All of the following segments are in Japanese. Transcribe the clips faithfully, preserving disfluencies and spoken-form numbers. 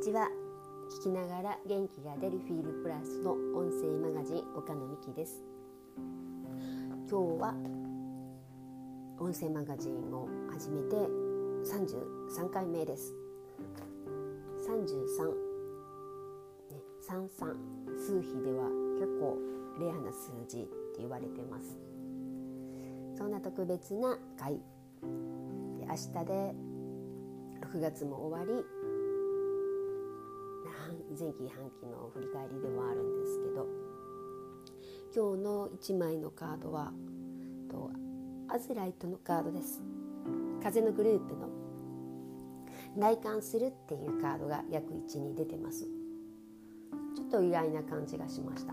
ちは。聞きながら元気が出るフィールプラスの音声マガジン岡野美希です。今日は音声マガジンを始めてさんじゅうさんかいめです。さんじゅうさん、ね、さんじゅうさん数比では結構レアな数字って言われてます。そんな特別な回で明日でろくがつも終わり、前期半期の振り返りでもあるんですけど、今日のいちまいのカードはとアズライトのカードです。風のグループの内観するっていうカードが約いちに出てます。ちょっと意外な感じがしました。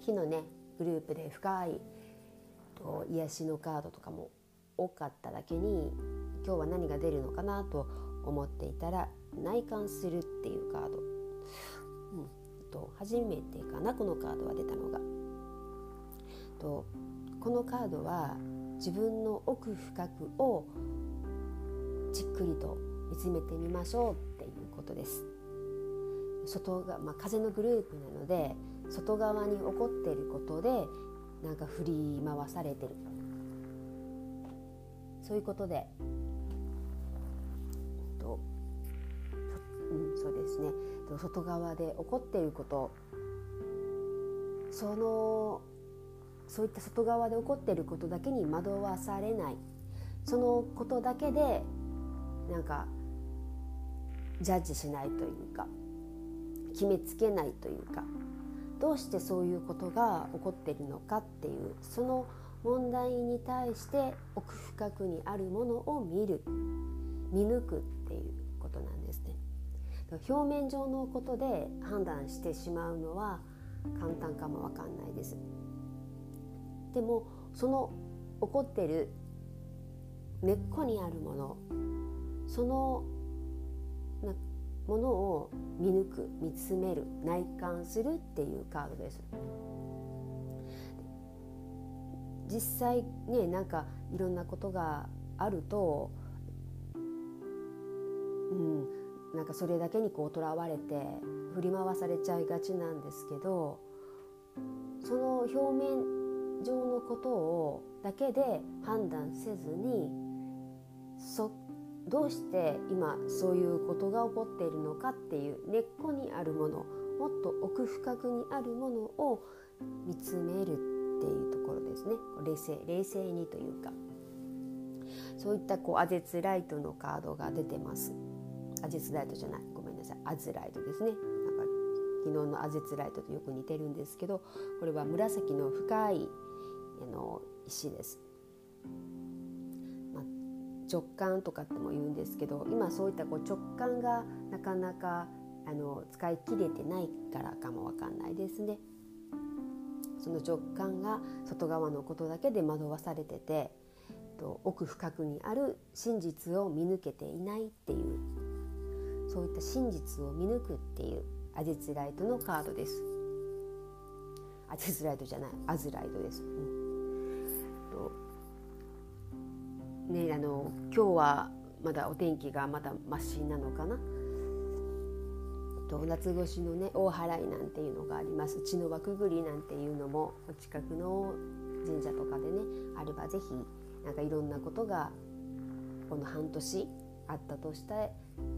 火のねグループで深いと癒しのカードとかも多かっただけに、今日は何が出るのかなと思っていたら内観するっていうカード、うん、と初めてかなこのカードは出たのがと、このカードは自分の奥深くをじっくりと見つめてみましょうっていうことです。外が、まあ、風のグループなので外側に起こっていることでなんか振り回されてる、そういうことでと、うん、そうですね。外側で起こっていること、そのそういった外側で起こっていることだけに惑わされない、そのことだけでなんかジャッジしないというか、決めつけないというか、どうしてそういうことが起こっているのかっていうその問題に対して奥深くにあるものを見る、見抜くっていうことなんですね。表面上のことで判断してしまうのは簡単かもわかんないです。でもその起こってる根っこにあるもの、そのものを見抜く、見つめる、内観するっていうカードです。実際ね、なんかいろんなことがあると、うん、なんかそれだけにこうとらわれて振り回されちゃいがちなんですけど、その表面上のことをだけで判断せずに、そどうして今そういうことが起こっているのかっていう根っこにあるもの、もっと奥深くにあるものを見つめるっていうところですね。冷静、冷静にというか、そういったこうアゼツライトのカードが出てます。アゼツライトじゃないごめんなさいアズライトですね。なんか昨日のアゼツライトとよく似てるんですけど、これは紫の深いあの石です。まあ、直感とかっても言うんですけど、今そういったこう直感がなかなかあの使い切れてないからかもわかんないですね。その直感が外側のことだけで惑わされてて、奥深くにある真実を見抜けていないっていう、そういった真実を見抜くっていうアゼツライトのカードです。アゼツライトじゃないアズライトです。うんね、あの今日はまだお天気がまだマシなのかなと、夏越しのね大祓いなんていうのがあります。血の輪くぐりなんていうのもお近くの神社とかでねあれば、ぜひなんかいろんなことがこの半年あったとして、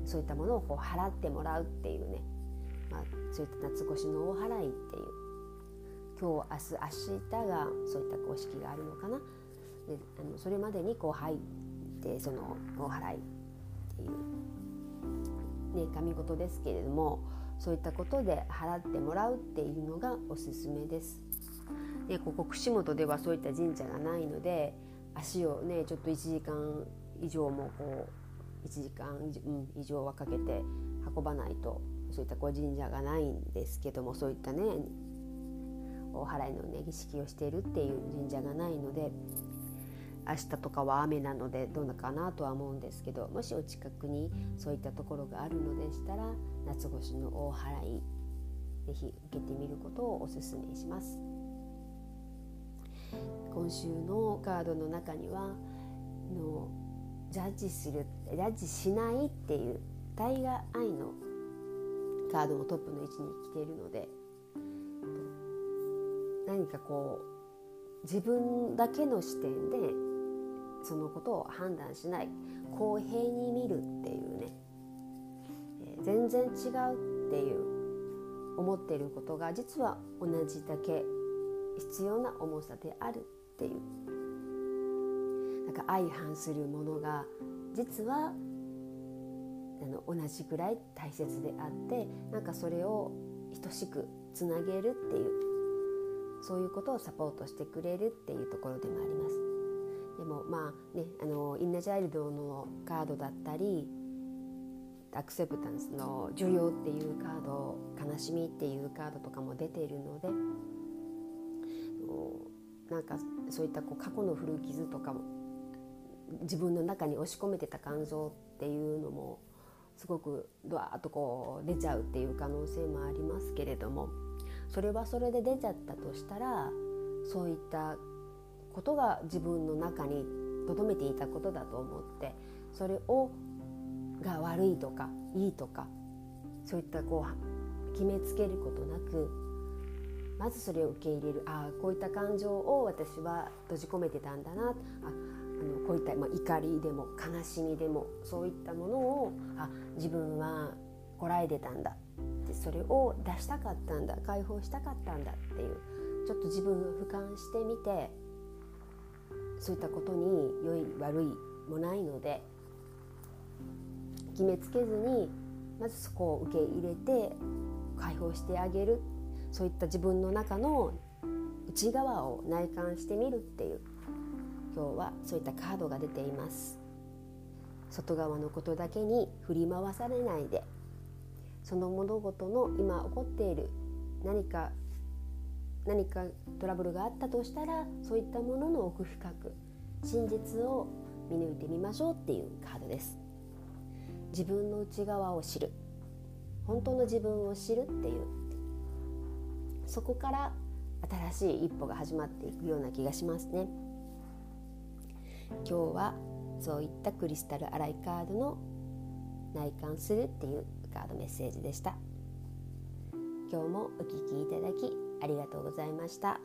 そういったものをこう払ってもらうっていうね、まあ、そういった夏越しの大祓いっていう、今日明日明日がそういった公式があるのかな。であのそれまでにこう入ってその大祓いっていう、ね、神事ですけれども、そういったことで払ってもらうっていうのがおすすめです。でここ串本ではそういった神社がないので、足をねちょっといちじかん以上もこういちじかん以上はかけて運ばないと、そういったこう神社がないんですけども、そういったねお祓いのね儀式をしているっていう神社がないので、明日とかは雨なのでどうなのかなとは思うんですけど、もしお近くにそういったところがあるのでしたら、夏越しの大祓いぜひ受けてみることをおすすめします。今週のカードの中にはのジャッジするジャッジしないっていう対我愛のカードもトップの位置に来ているので、何かこう自分だけの視点でそのことを判断しない、公平に見るっていうね、えー、全然違うっていう思っていることが実は同じだけ必要な重さであるっていう、なんか相反するものが実はあの同じくらい大切であって、なんかそれを等しくつなげるっていう、そういうことをサポートしてくれるっていうところでもあります。でもまあね、あのインナーチャイルドのカードだったり、アクセプタンスの受容っていうカード、悲しみっていうカードとかも出ているので、なんかそういったこう過去の古傷とかも自分の中に押し込めてた感情っていうのもすごくドワーッとこう出ちゃうっていう可能性もありますけれども、それはそれで出ちゃったとしたら、そういったことが自分の中に留めていたことだと思って、それをが悪いとかいいとかそういったこう決めつけることなく、まずそれを受け入れる。ああ、こういった感情を私は閉じ込めてたんだな、ああのこういった、まあ、怒りでも悲しみでもそういったものを、あ、自分はこらえてたんだ、でそれを出したかったんだ、解放したかったんだっていう、ちょっと自分を俯瞰してみて、そういったことに良い悪いもないので決めつけずに、まずそこを受け入れて解放してあげる、そういった自分の中の内側を内観してみるっていう、今日はそういったカードが出ています。外側のことだけに振り回されないで、その物事の今起こっている何か何かトラブルがあったとしたら、そういったものの奥深く真実を見抜いてみましょうっていうカードです。自分の内側を知る、本当の自分を知るっていう、そこから新しい一歩が始まっていくような気がしますね。今日はそういったクリスタル洗いカードの内観するっていうカードメッセージでした。今日もお聞きいただきありがとうございました。